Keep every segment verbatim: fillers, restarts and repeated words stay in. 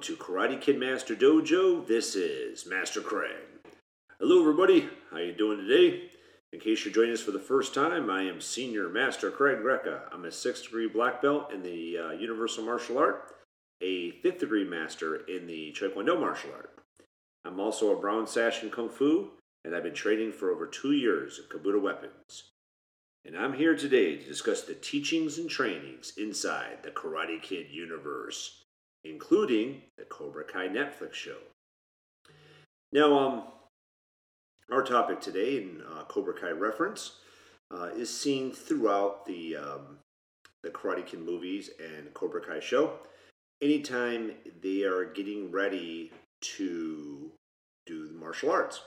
welcome to Karate Kid Master Dojo. This is Master Craig. Hello everybody, how you doing today? In case you're joining us for the first time, I am Senior Master Craig Greca. I'm a sixth degree black belt in the uh, Universal Martial Art, a fifth degree master in the Taekwondo Martial Art. I'm also a brown sash in Kung Fu, and I've been training for over two years at Kabuta Weapons. And I'm here today to discuss the teachings and trainings inside the Karate Kid universe, including the Cobra Kai Netflix show. Now, um, our topic today in uh, Cobra Kai reference uh, is seen throughout the, um, the Karate Kid movies and Cobra Kai show. Anytime they are getting ready to do the martial arts.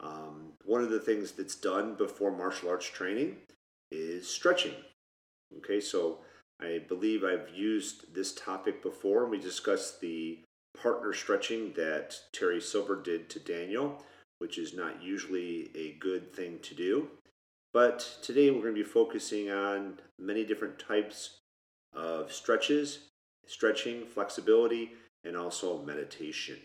Um, one of the things that's done before martial arts training is stretching. Okay, so I believe I've used this topic before, and we discussed the partner stretching that Terry Silver did to Daniel, which is not usually a good thing to do. But today we're going to be focusing on many different types of stretches, stretching, flexibility, and also meditation.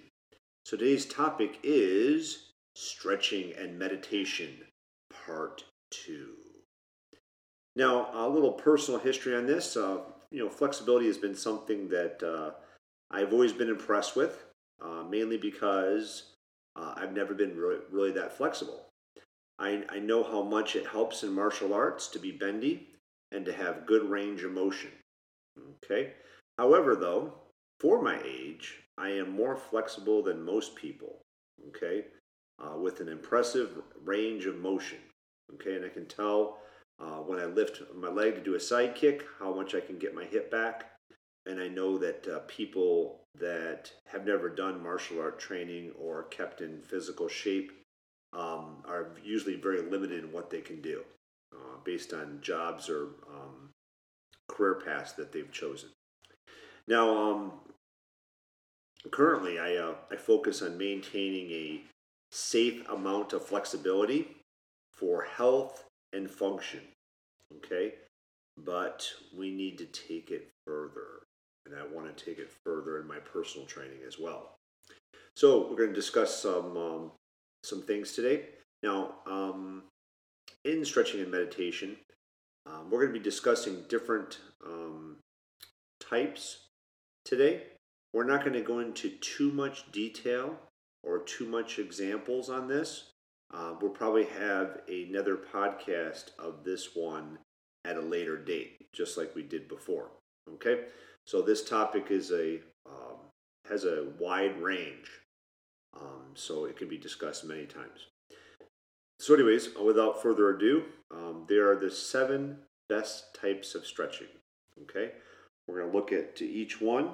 So today's topic is Stretching and Meditation, Part two. Now, a little personal history on this. Uh, you know, flexibility has been something that uh, I've always been impressed with, uh, mainly because uh, I've never been really, really that flexible. I, I know how much it helps in martial arts to be bendy and to have good range of motion. Okay. However, though, for my age, I am more flexible than most people. Okay. Uh, with an impressive range of motion, okay? And I can tell uh, when I lift my leg to do a side kick how much I can get my hip back. And I know that uh, people that have never done martial art training or kept in physical shape um, are usually very limited in what they can do uh, based on jobs or um, career paths that they've chosen. Now, um, currently I, uh, I focus on maintaining a safe amount of flexibility for health and function, okay? But we need to take it further, and I want to take it further in my personal training as well. So we're going to discuss some um, some things today. Now, um, in stretching and meditation, um, we're going to be discussing different um, types today. We're not going to go into too much detail or too much examples on this. Uh, we'll probably have another podcast of this one at a later date, just like we did before. Okay, so this topic is a um, has a wide range, um, so it can be discussed many times. So, anyways, without further ado, um, there are the seven best types of stretching. Okay, we're going to look at each one.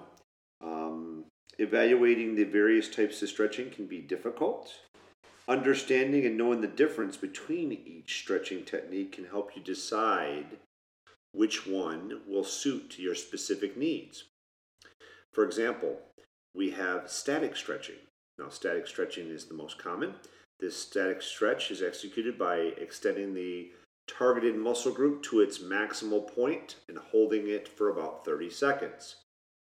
Um, Evaluating the various types of stretching can be difficult. Understanding and knowing the difference between each stretching technique can help you decide which one will suit your specific needs. For example, we have static stretching. Now, static stretching is the most common. This static stretch is executed by extending the targeted muscle group to its maximal point and holding it for about thirty seconds.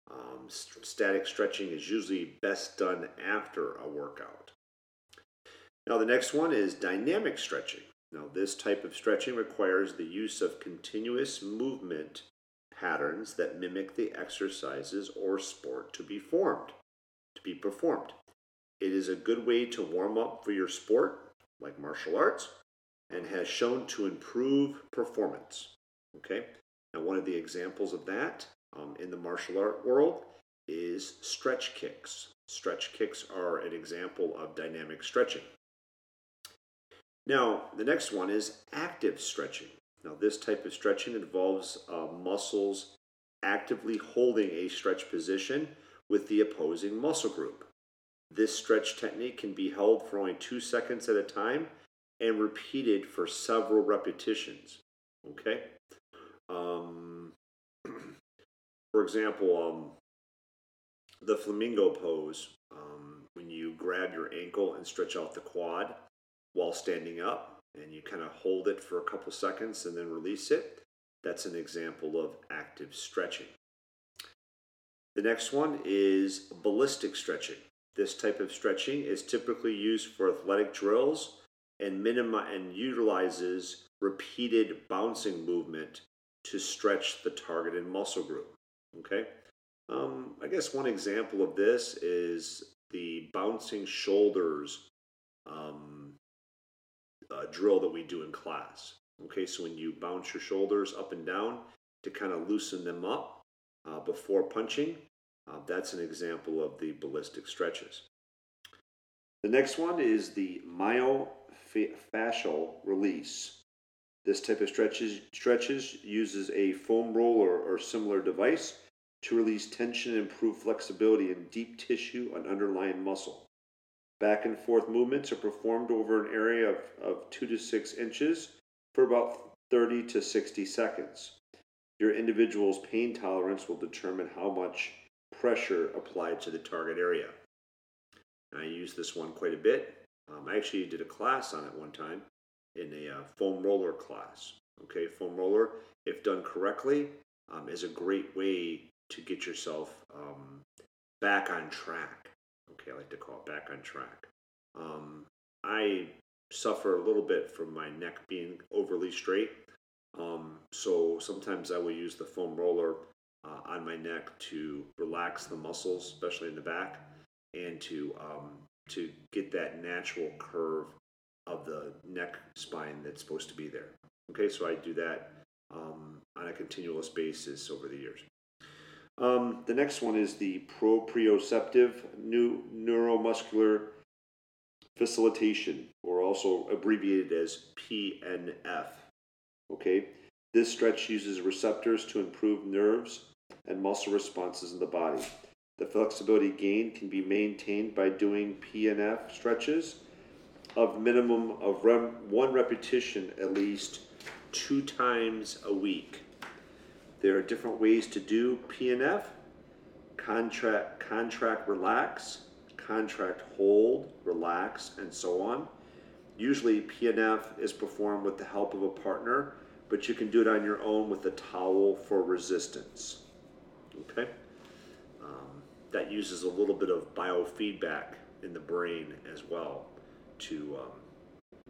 Um, st- static stretching is usually best done after a workout. Now the next one is dynamic stretching. Now this type of stretching requires the use of continuous movement patterns that mimic the exercises or sport to be formed, to be performed. It is a good way to warm up for your sport, like martial arts, and has shown to improve performance. Okay. Now one of the examples of that Um, in the martial art world is stretch kicks. Stretch kicks are an example of dynamic stretching. Now, the next one is active stretching. Now, this type of stretching involves uh, muscles actively holding a stretch position with the opposing muscle group. This stretch technique can be held for only two seconds at a time and repeated for several repetitions. Okay? Um... For example, um, the flamingo pose, um, when you grab your ankle and stretch out the quad while standing up, and you kind of hold it for a couple seconds and then release it, that's an example of active stretching. The next one is ballistic stretching. This type of stretching is typically used for athletic drills and minima- and utilizes repeated bouncing movement to stretch the targeted muscle group. Okay, um, I guess one example of this is the bouncing shoulders um, uh, drill that we do in class. Okay, so when you bounce your shoulders up and down to kind of loosen them up uh, before punching, uh, that's an example of the ballistic stretches. The next one is the myofascial release. This type of stretches, stretches uses a foam roller or similar device to release tension and improve flexibility in deep tissue and underlying muscle. Back and forth movements are performed over an area of, of two to six inches for about thirty to sixty seconds. Your individual's pain tolerance will determine how much pressure applied to the target area. And I use this one quite a bit. Um, I actually did a class on it one time, in a uh, foam roller class. Okay, foam roller, if done correctly, um, is a great way to get yourself um, back on track. Okay, I like to call it back on track. Um, I suffer a little bit from my neck being overly straight, um, so sometimes I will use the foam roller uh, on my neck to relax the muscles, especially in the back, and to um, to get that natural curve of the neck spine that's supposed to be there. Okay, so I do that um, on a continuous basis over the years. Um, the next one is the proprioceptive new neuromuscular facilitation, or also abbreviated as P N F. Okay, this stretch uses receptors to improve nerves and muscle responses in the body. The flexibility gained can be maintained by doing P N F stretches of minimum of rem- one repetition at least two times a week. There are different ways to do P N F: contract, contract, relax, contract, hold, relax, and so on. Usually P N F is performed with the help of a partner, but you can do it on your own with a towel for resistance. Okay, um, that uses a little bit of biofeedback in the brain as well, to um,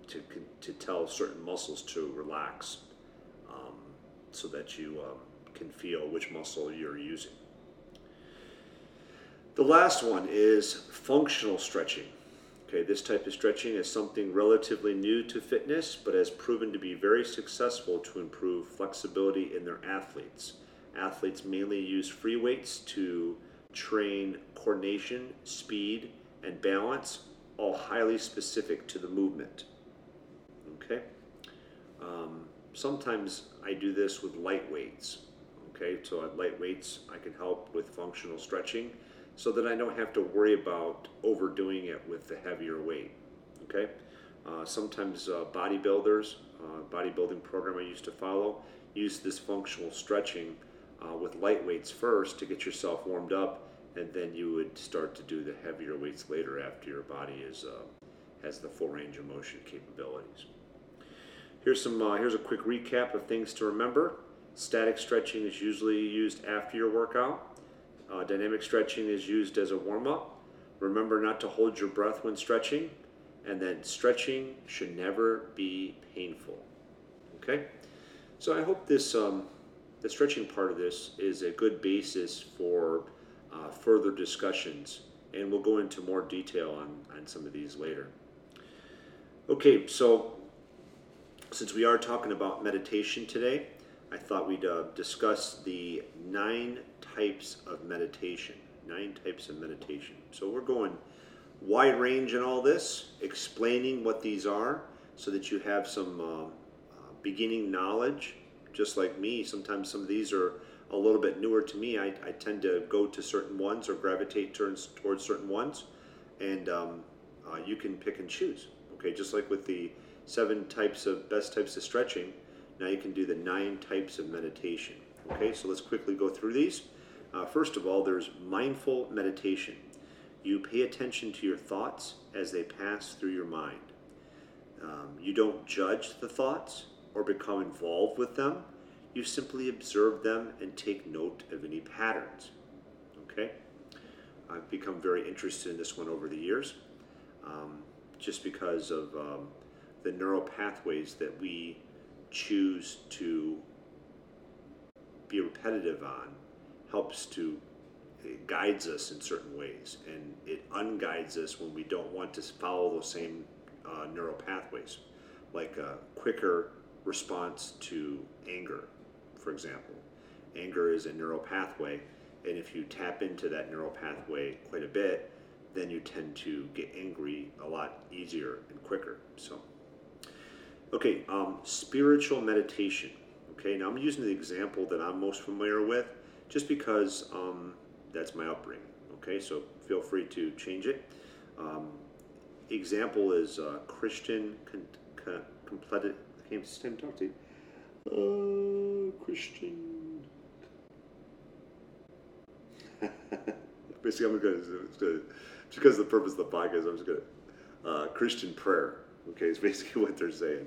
to to tell certain muscles to relax, um, so that you um, can feel which muscle you're using. The last one is functional stretching. Okay, this type of stretching is something relatively new to fitness, but has proven to be very successful to improve flexibility in their athletes. Athletes mainly use free weights to train coordination, speed, and balance, all highly specific to the movement. Okay. Um, sometimes I do this with light weights. Okay, so at light weights, I can help with functional stretching so that I don't have to worry about overdoing it with the heavier weight. Okay. Uh, sometimes uh, bodybuilders, uh, bodybuilding program I used to follow, use this functional stretching uh, with light weights first to get yourself warmed up, and then you would start to do the heavier weights later after your body is uh, has the full range of motion capabilities. Here's some uh, here's a quick recap of things to remember. Static stretching is usually used after your workout. Uh, dynamic stretching is used as a warm-up. Remember not to hold your breath when stretching, and then stretching should never be painful. Okay, so I hope this um, the stretching part of this is a good basis for Uh, further discussions, and we'll go into more detail on, on some of these later. Okay, so since we are talking about meditation today, I thought we'd uh, discuss the nine types of meditation. Nine types of meditation. So we're going wide range in all this, explaining what these are so that you have some uh, uh, beginning knowledge, just like me. Sometimes some of these are a little bit newer to me. I, I tend to go to certain ones or gravitate turns towards certain ones, and um, uh, you can pick and choose. Okay, just like with the seven types of best types of stretching, now you can do the nine types of meditation. Okay, so let's quickly go through these. Uh, first of all, there's mindful meditation. You pay attention to your thoughts as they pass through your mind. Um, you don't judge the thoughts or become involved with them. You simply observe them and take note of any patterns. Okay, I've become very interested in this one over the years, um, just because of um, the neural pathways that we choose to be repetitive on helps to it guides us in certain ways, and it unguides us when we don't want to follow those same uh, neural pathways, like a quicker response to anger, for example. Anger is a neural pathway, and if you tap into that neural pathway quite a bit, then you tend to get angry a lot easier and quicker. So, okay, um, spiritual meditation. Okay, now I'm using the example that I'm most familiar with, just because um, that's my upbringing. Okay, so feel free to change it. Um, example is uh, Christian con- con- completed. I can't stand to talk to you. Uh, Christian. Basically, I'm going to just because of the purpose of the podcast, I'm just going to uh, Christian prayer. Okay, is basically what they're saying.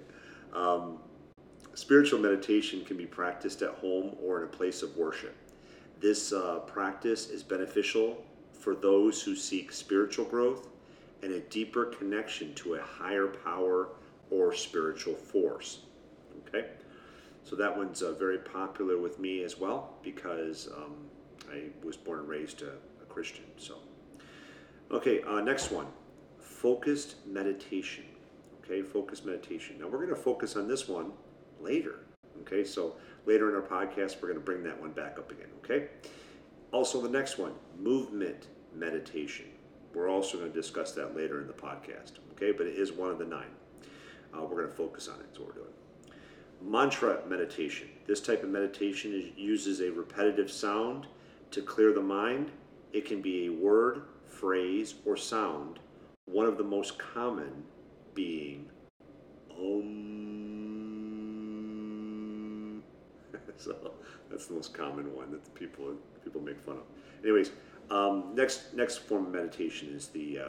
Um, spiritual meditation can be practiced at home or in a place of worship. This uh, practice is beneficial for those who seek spiritual growth and a deeper connection to a higher power or spiritual force. Okay, so that one's uh, very popular with me as well because um, I was born and raised a, a Christian. So, okay, uh, next one, focused meditation. Okay, focused meditation. Now we're going to focus on this one later. Okay, so later in our podcast, we're going to bring that one back up again, okay? Also, the next one, movement meditation. We're also going to discuss that later in the podcast, okay? But it is one of the nine. Uh, we're going to focus on it, that's what we're doing. Mantra meditation. This type of meditation is, uses a repetitive sound to clear the mind. It can be a word, phrase, or sound, one of the most common being Om. So that's the most common one that the people people make fun of. Anyways, um, next next form of meditation is the uh,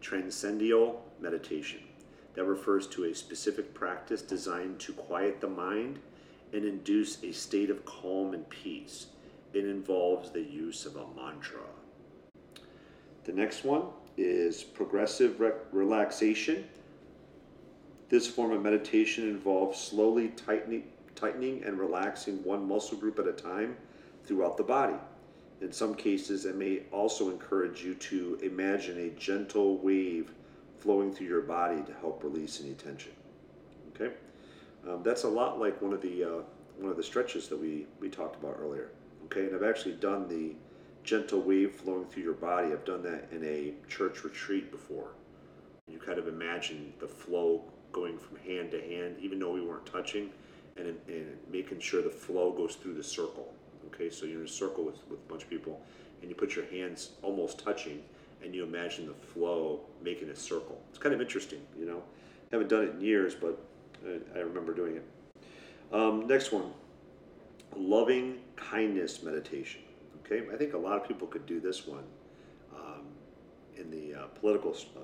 transcendental meditation. That refers to a specific practice designed to quiet the mind and induce a state of calm and peace. It involves the use of a mantra. The next one is progressive re- relaxation. This form of meditation involves slowly tightening tightening and relaxing one muscle group at a time throughout the body. In some cases, it may also encourage you to imagine a gentle wave flowing through your body to help release any tension. Okay, um, that's a lot like one of the uh, one of the stretches that we we talked about earlier. Okay, and I've actually done the gentle wave flowing through your body. I've done that in a church retreat before. You kind of imagine the flow going from hand to hand, even though we weren't touching. And, and making sure the flow goes through the circle. Okay, so you're in a circle with, with a bunch of people, and you put your hands almost touching, and you imagine the flow making a circle. It's kind of interesting, you know. Haven't done it in years, but I, I remember doing it. Um, next one, loving kindness meditation. Okay, I think a lot of people could do this one um, in the uh, political um,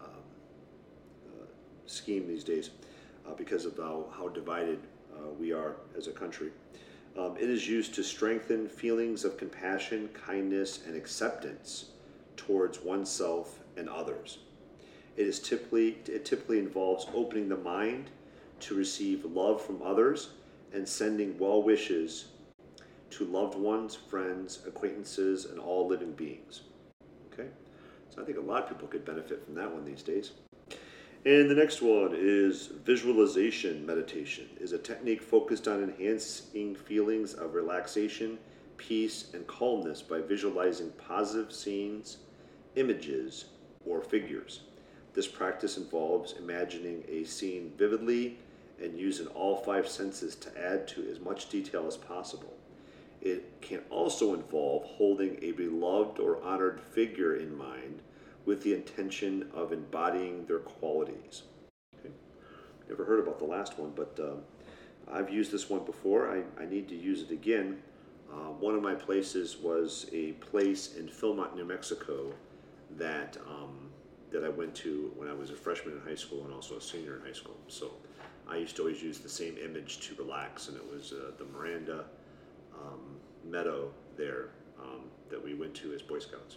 um, uh, scheme these days. Uh, because of how, how divided uh, we are as a country. Um, it is used to strengthen feelings of compassion, kindness, and acceptance towards oneself and others. It is typically, it typically involves opening the mind to receive love from others and sending well wishes to loved ones, friends, acquaintances, and all living beings. Okay, so I think a lot of people could benefit from that one these days. And the next one is visualization meditation. Is a technique focused on enhancing feelings of relaxation, peace, and calmness by visualizing positive scenes, images, or figures. This practice involves imagining a scene vividly and using all five senses to add to as much detail as possible. It can also involve holding a beloved or honored figure in mind with the intention of embodying their qualities. Okay. Never heard about the last one, but um, I've used this one before. I, I need to use it again. Uh, one of my places was a place in Philmont, New Mexico that um, that I went to when I was a freshman in high school and also a senior in high school. So I used to always use the same image to relax, and it was uh, the Miranda um, meadow there. Um, that we went to as Boy Scouts.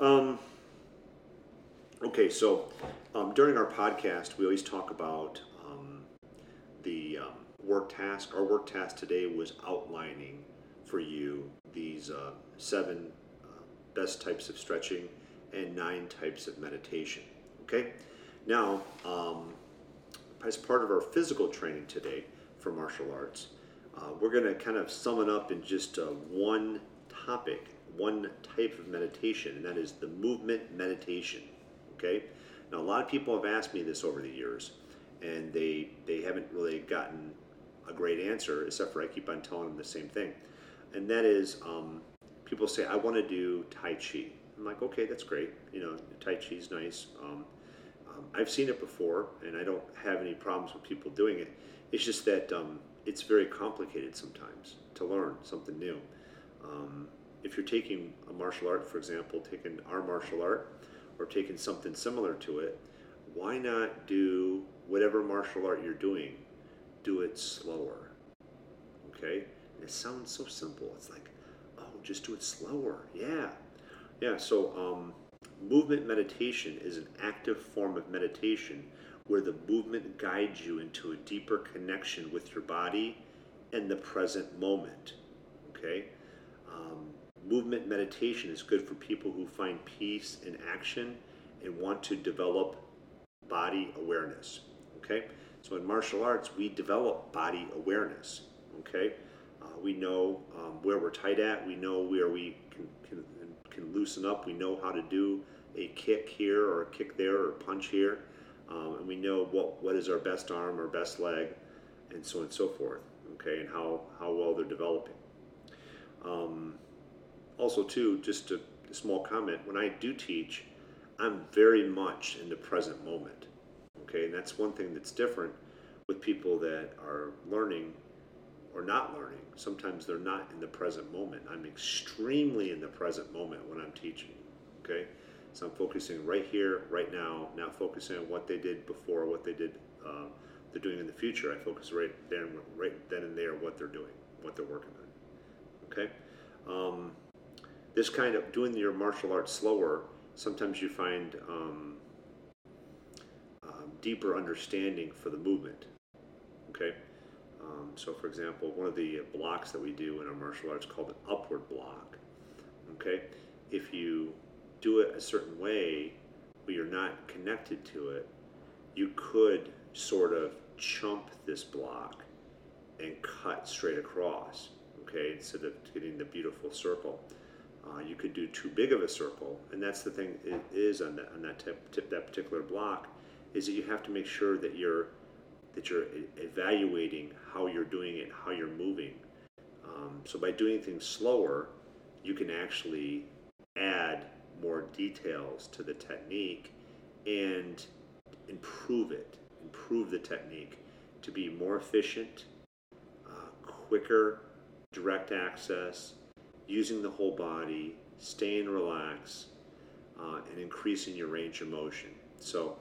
Um, okay, so um, during our podcast, we always talk about um, the um, work task. Our work task today was outlining for you these uh, seven uh, best types of stretching and nine types of meditation. Okay, now um, as part of our physical training today for martial arts, uh, we're going to kind of sum it up in just uh, one topic, one type of meditation, and that is the movement meditation. Okay, now a lot of people have asked me this over the years, and they they haven't really gotten a great answer, except for I keep on telling them the same thing, and that is um, people say, I want to do Tai Chi. I'm like, okay, that's great. You know, Tai Chi's nice. Um, um, I've seen it before, and I don't have any problems with people doing it. It's just that um, it's very complicated sometimes to learn something new. Um, if you're taking a martial art, for example, taking our martial art or taking something similar to it, why not do whatever martial art you're doing, do it slower, okay? And it sounds so simple. It's like, oh, just do it slower, yeah. Yeah, so um, movement meditation is an active form of meditation where the movement guides you into a deeper connection with your body and the present moment, okay? Um, movement meditation is good for people who find peace in action and want to develop body awareness, okay? So in martial arts, we develop body awareness, okay? Uh, we know um, where we're tight at, we know where we can, can can loosen up, we know how to do a kick here or a kick there or a punch here, um, and we know what what is our best arm or best leg, and so on and so forth, okay, and how how well they're developing. Um, also too, just a, a small comment, when I do teach, I'm very much in the present moment, okay, and that's one thing that's different with people that are learning or not learning. Sometimes they're not in the present moment. I'm extremely in the present moment when I'm teaching, okay? So I'm focusing right here, right now, not focusing on what they did before, what they did, uh, they're doing in the future. I focus right then, right then and there, what they're doing, what they're working on, okay? Um, this kind of doing your martial arts slower, sometimes you find um, um, deeper understanding for the movement, okay? Um, so, for example, one of the blocks that we do in our martial arts is called an upward block, okay? If you do it a certain way, but you're not connected to it, you could sort of chump this block and cut straight across, okay? Instead of getting the beautiful circle, uh, you could do too big of a circle, and that's the thing it is on that on that, tip, tip, that particular block, is that you have to make sure that you're that you're evaluating how you're doing it, how you're moving. Um, so by doing things slower, you can actually add more details to the technique and improve it, improve the technique to be more efficient, uh, quicker, direct access, using the whole body, staying relaxed, uh, and increasing your range of motion. So,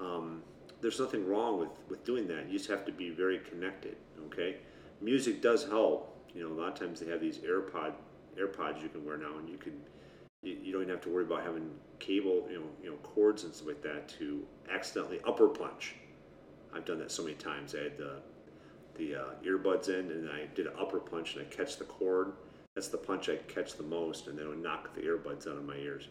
um, there's nothing wrong with, with doing that. You just have to be very connected, okay? Music does help. You know, a lot of times they have these AirPod, AirPods you can wear now, and you can you, you don't even have to worry about having cable, you know, you know, cords and stuff like that to accidentally upper punch. I've done that so many times. I had the, the uh, earbuds in, and I did an upper punch, and I catch the cord. That's the punch I catch the most, and then I would knock the earbuds out of my ears.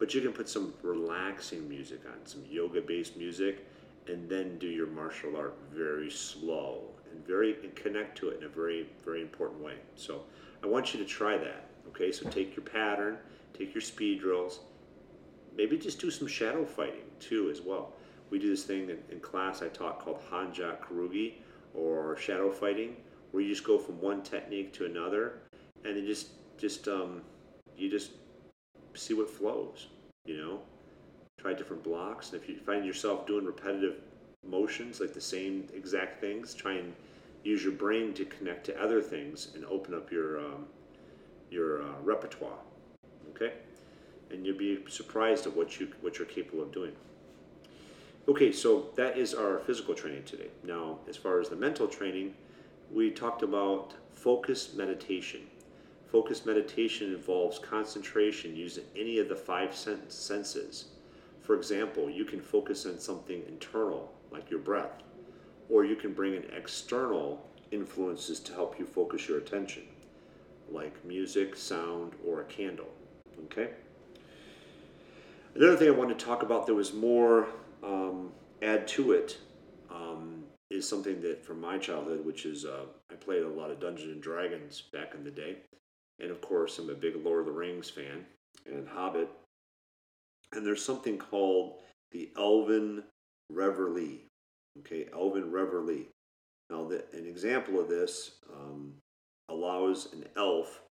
But you can put some relaxing music on, some yoga-based music, and then do your martial art very slow and very and connect to it in a very, very important way. So I want you to try that, okay? So take your pattern, take your speed drills, maybe just do some shadow fighting too as well. We do this thing in, in class I taught called Hanja Kurugi, or shadow fighting, where you just go from one technique to another, and then just, just um, you just see what flows, you know? Try different blocks, and if you find yourself doing repetitive motions, like the same exact things, try and use your brain to connect to other things and open up your um, your uh, repertoire, okay? And you'll be surprised at what, you, what you're capable of doing. Okay, so that is our physical training today. Now, as far as the mental training, we talked about focused meditation. Focused meditation involves concentration using any of the five sen- senses. For example, you can focus on something internal, like your breath, or you can bring in external influences to help you focus your attention, like music, sound, or a candle. Okay? Another thing I wanted to talk about, there was more um, add to it, um, is something that from my childhood, which is uh, I played a lot of Dungeons and Dragons back in the day. And of course, I'm a big Lord of the Rings fan and Hobbit. And there's something called the Elven Reverie. Okay, Elven Reverie. Now, the, an example of this um, allows an elf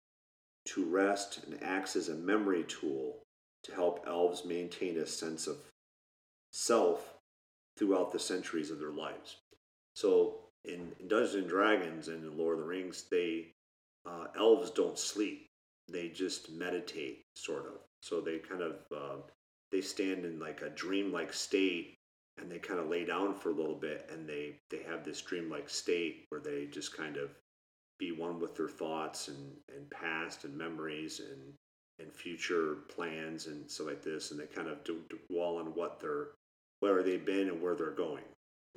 to rest and acts as a memory tool to help elves maintain a sense of self throughout the centuries of their lives. So, in, in Dungeons and Dragons and in Lord of the Rings, they uh, elves don't sleep; they just meditate, sort of. So they kind of uh, they stand in like a dreamlike state, and they kind of lay down for a little bit, and they, they have this dreamlike state where they just kind of be one with their thoughts and, and past and memories and and future plans and stuff like this, and they kind of do, do dwell on what they're where they've been and where they're going.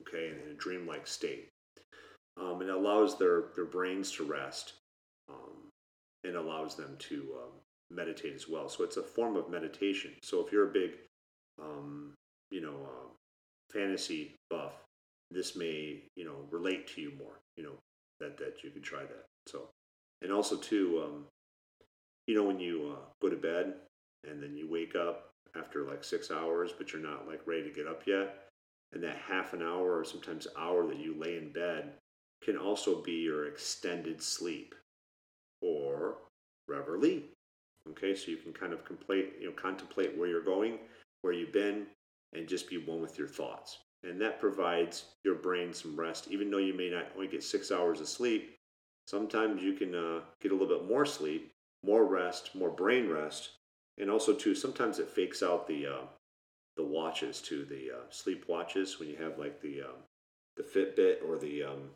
Okay, in a dreamlike state, um, and it allows their their brains to rest, um, and allows them to um, meditate as well. So it's a form of meditation. So if you're a big, um, you know, uh, fantasy buff, this may you know relate to you more. You know that that you can try that. So, and also too, um, you know, when you uh, go to bed and then you wake up after like six hours, but you're not like ready to get up yet. And that half an hour or sometimes hour that you lay in bed can also be your extended sleep or reverie. Okay, so you can kind of complete, you know, contemplate where you're going, where you've been, and just be one with your thoughts. And that provides your brain some rest. Even though you may not only get six hours of sleep, sometimes you can uh, get a little bit more sleep, more rest, more brain rest. And also, too, sometimes it fakes out the... Uh, the watches too, the uh, sleep watches. When you have like the um, the Fitbit or the um,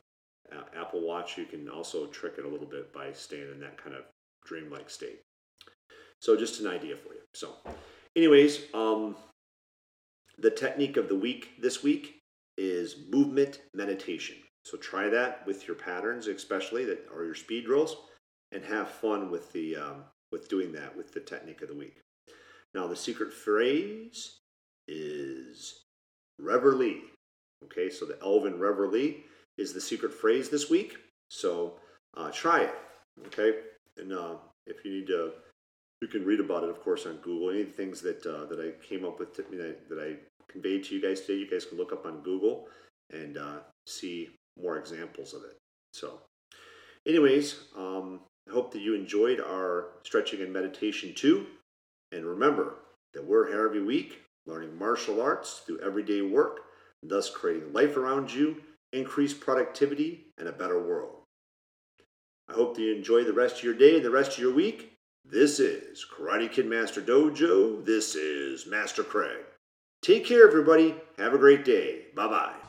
a- Apple Watch, you can also trick it a little bit by staying in that kind of dreamlike state. So just an idea for you. So anyways, um, the technique of the week this week is movement meditation. So try that with your patterns, especially that are your speed drills, and have fun with the um, with doing that with the technique of the week. Now the secret phrase is reverie. Okay, so the Elven Reverie is the secret phrase this week. So uh, try it. Okay, and uh, if you need to, you can read about it, of course, on Google. Any of the things that uh, that I came up with, to, that, that I conveyed to you guys today, you guys can look up on Google and uh, see more examples of it. So, anyways, um, I hope that you enjoyed our stretching and meditation too. And remember that we're here every week, learning martial arts through everyday work, thus creating life around you, increased productivity, and a better world. I hope that you enjoy the rest of your day and the rest of your week. This is Karate Kid Master Dojo. This is Master Craig. Take care, everybody. Have a great day. Bye-bye.